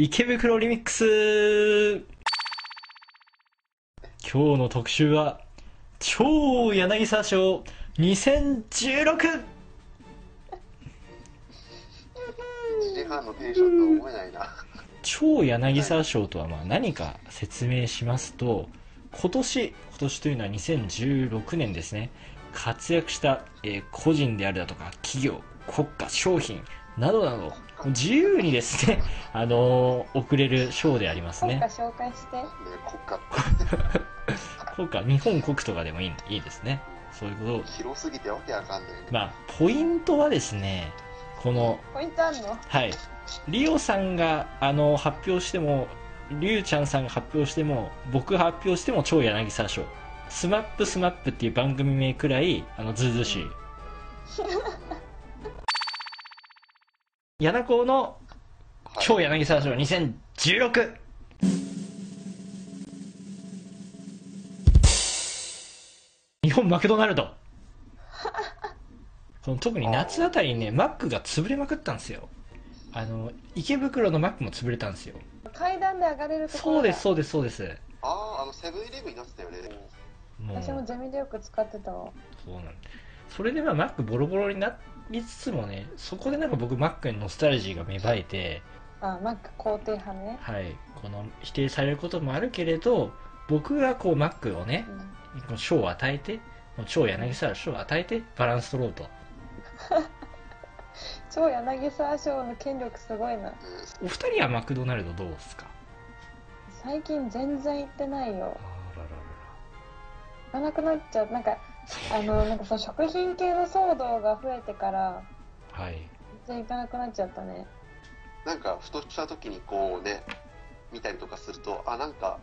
池袋リミックス。今日の特集は超柳沢賞2016。 1時半のテンションとは思えないな。超柳沢賞とはまあ何か説明しますと、今年というのは2016年ですね、活躍した、個人であるだとか企業、国家、商品などなど自由にですね、贈れる賞でありますね。国家紹介して。国家、日本国とかでもいいですね。そういうこと。広すぎてわけわかんない。まあポイントはですね、このポイントあんの？はい、リオさんが発表しても、リュウちゃんさんが発表しても、僕が発表しても超柳沢賞、スマップっていう番組名くらいずうずうしい。ヤナコウの超柳沢賞2016。日本マクドナルド。特に夏あたりにね、マックが潰れまくったんですよ。池袋のマックも潰れたんですよ。階段で上がれるところ。そうです。ああ、セブンイレブンになってたよね。私もゼミでよく使ってたわ。そうなんだ。それでまあマックボロボロになりつつもね、そこでなんか僕マックにノスタルジーが芽生えて。あ、マック肯定派ね。はい、この否定されることもあるけれど、僕がこうマックをね、賞を与えて、超柳沢賞を与えてバランス取ろうと。超柳沢賞の権力すごいな。お二人はマクドナルドどうですか？最近全然行ってないよ。行かなくなっちゃう。なんかなんかその食品系の騒動が増えてから、はい、全然行かなくなっちゃったね。なんかふとした時にこうね、見たりとかすると、あ、なんか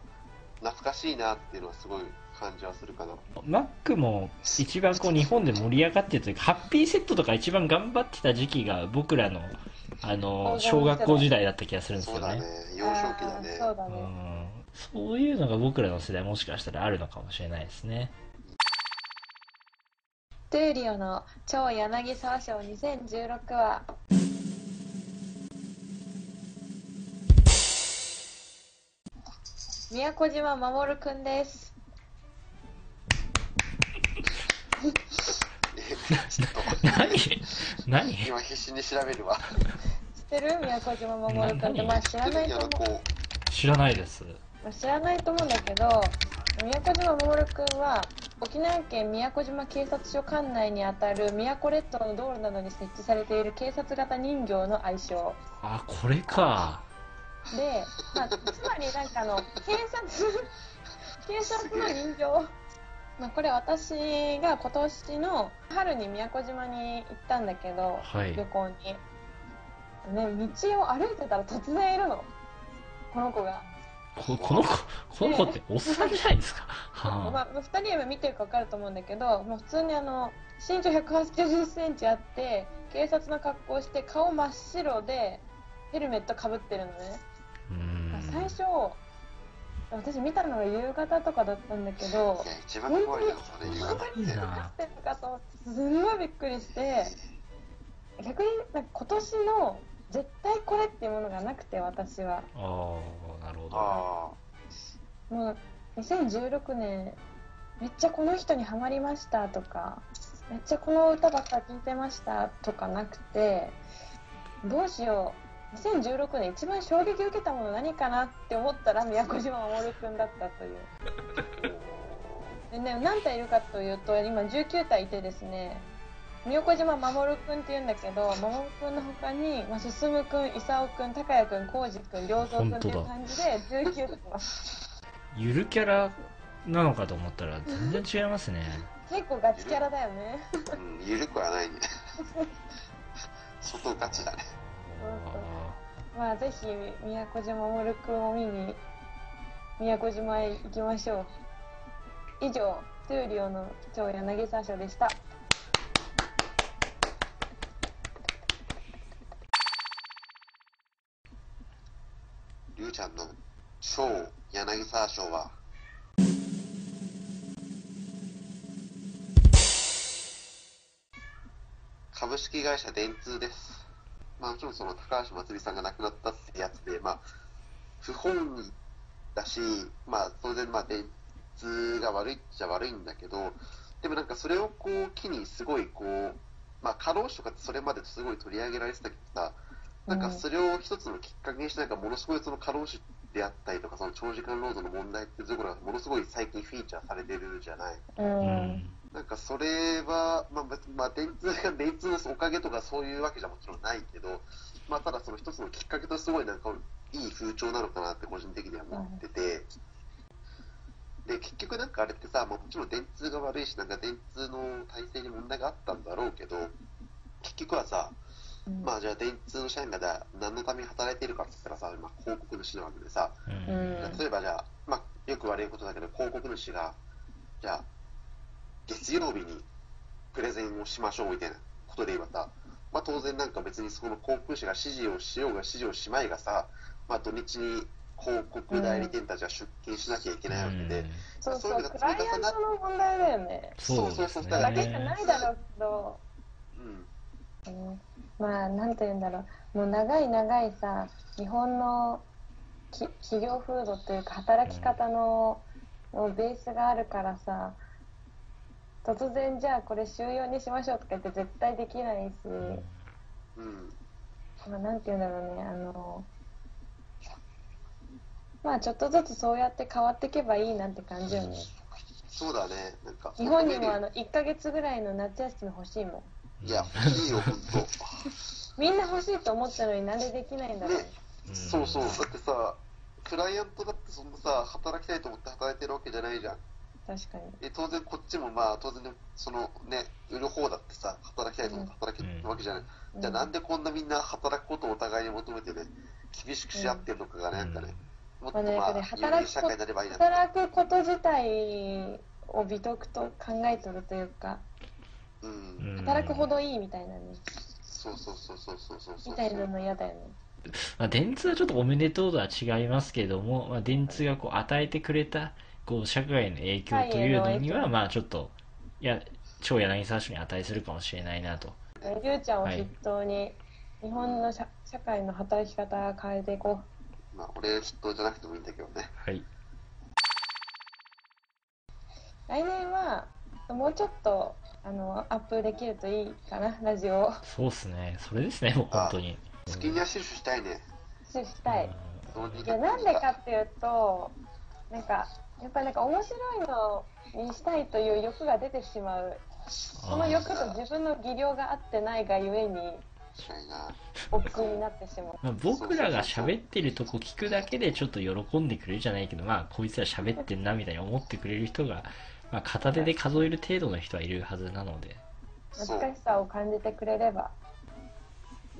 懐かしいなっていうのはすごい感じはするかな。マックも一番こう日本で盛り上がってるというか、ハッピーセットとか一番頑張ってた時期が僕らの小学校時代だった気がするんですよね。そうだね、幼少期だね。そうだね。そういうのが僕らの世代もしかしたらあるのかもしれないですね。トゥーリオの超柳沢賞2016は宮古島守くんです。何今必死に調べるわ。知ってる？宮古島守くんって。まあ知らないと思う。知らないです。知らないと思うんだけど、宮古島守くんは沖縄県宮古島警察署管内にあたる宮古列島の道路などに設置されている警察型人形の愛称。あ、これか。で、まあ、つまりなんか警察の人形。まあこれ私が今年の春に宮古島に行ったんだけど、はい、旅行に、ね、道を歩いてたら突然いるの、この子が。この子っておっさんじゃないですか。まあ、2人は見てるか分かると思うんだけど、もう普通に身長180センチあって、警察の格好をして、顔真っ白でヘルメットかぶってるのね。最初私見たのが夕方とかだったんだけど、一番怖いな、それ。本当にかぶってるかと思って、すんごいびっくりして。逆になんか今年の絶対これっていうものがなくて、私は。ああ、なるほど。もう2016年めっちゃこの人にハマりましたとか、めっちゃこの歌ばっか聴いてましたとかなくて、どうしよう、2016年一番衝撃を受けたもの何かなって思ったら宮古島守くんだったという。でね、何体いるかというと、今19体いてですね、宮古島守くんっていうんだけど、守くんの他に、まあ、進くん、功くん、高谷くん、浩二くん、良三くんっていう感じで19とか。ゆるキャラなのかと思ったら全然違いますね。結構ガチキャラだよね。うん、ゆるくはないね。外ガチだね。まあぜひ宮古島守くんを見に宮古島へ行きましょう。以上、トゥーリオの超柳沢賞でした。リュウちゃんの超柳沢賞は株式会社電通です。まあもちろんその高橋まつりさんが亡くなったってやつで、まあ不本意だし、まあ当然まあ電通が悪いっちゃ悪いんだけど、でもなんかそれをこう機にすごいこう、まあ過労死とかってそれまですごい取り上げられてたけどさ、なんかそれを一つのきっかけにして、なんかものすごいその過労死であったりとかその長時間労働の問題っていうところがものすごい最近フィーチャーされてるじゃない。なんかそれは、まあ、電通のおかげとかそういうわけじゃもちろんないけど、まあ、ただその一つのきっかけとすごいなんかいい風潮なのかなって個人的には思ってて、で結局なんかあれってさ、まあ、もちろん電通が悪いしなんか電通の体制に問題があったんだろうけど、結局はさ、まあ、じゃあ電通の社員が何のために働いているかって言ったらさ、まあ、広告主なわけでさ、例えばじゃあ、まあ、よく悪いことだけど広告主がじゃあ月曜日にプレゼンをしましょうみたいなことで言えばさ、まあ、当然なんか別にその広告主が指示をしようが指示をしまいがさ、まあ、土日に広告代理店たちが出勤しなきゃいけないわけで、そういうのが積み重なって、クライアントの問題だよね。そうだからね、だけじゃないだろうけど、まあなんて言うんだろう、もう長い長いさ日本の企業風土というか働き方の、ベースがあるからさ、突然じゃあこれ週4にしましょうとか言って絶対できないし、まあ、なんていうんだろうね、まあちょっとずつそうやって変わっていけばいいなって感じよね。そうだね。なんか日本にも1ヶ月ぐらいの夏休み欲しいもん。いや欲しいよ本当。みんな欲しいと思ったのになんでできないんだろうね。そうそう、だってさクライアントだってそんなさ働きたいと思って働いてるわけじゃないじゃん。確かに。当然こっちもまあ当然そのね売る方だってさ働きたいと思って働けるわけじゃない、じゃあなんでこんなみんな働くことをお互いに求めてね厳しくし合ってるのかがなんかね、もっとまあ有利社会になればいいな。働くこと自体を美徳と考えてるというか、働くほどいいみたいなね。そうみたいなの嫌だよね。まあ電通はちょっとおめでとうとは違いますけれども、まあ電通がこう与えてくれたこう社会の影響というのには、まあちょっといや超柳沢氏に値するかもしれないなと。りゅうちゃんを筆頭に日本の社会の働き方を変えていこう。まあ俺筆頭じゃなくてもいいんだけどね。はい。来年はもうちょっとアップできるといいかなラジオ。そうですね。それですね、もう本当に。月には収集したいね。収集したい。いやなんでかっていうとなんか。やっぱりなんか面白いのにしたいという欲が出てしまう。その欲と自分の技量が合ってないがゆえに億劫になってしまう。まあ僕らが喋ってるとこ聞くだけでちょっと喜んでくれるじゃないけど、まあこいつら喋ってんなみたいに思ってくれる人が、まあ、片手で数える程度の人はいるはずなので、難しさを感じてくれれば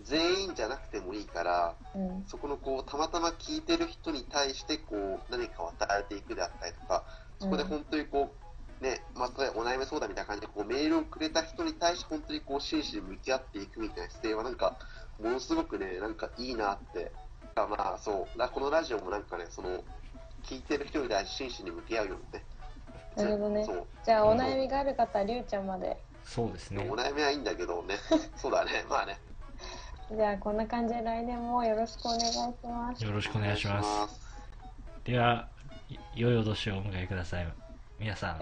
全員じゃなくてもいいから、そこのこうたまたま聞いてる人に対してこう何かを与えていくであったりとか、そこで本当にこう、ね、まあ、お悩み相談みたいな感じでこうメールをくれた人に対して本当にこう真摯に向き合っていくみたいな姿勢はなんかものすごくね、なんかいいなって、まあ、そうこのラジオもなんかね、その聞いてる人に対して真摯に向き合うようにね。なるほどね。じゃあお悩みがある方はりゅうちゃんまで。そうですね。お悩みはいいんだけどね。そうだね、まあね。じゃあこんな感じで来年もよろしくお願いします。よろしくお願いします。では良いお年をお迎えください。皆さん。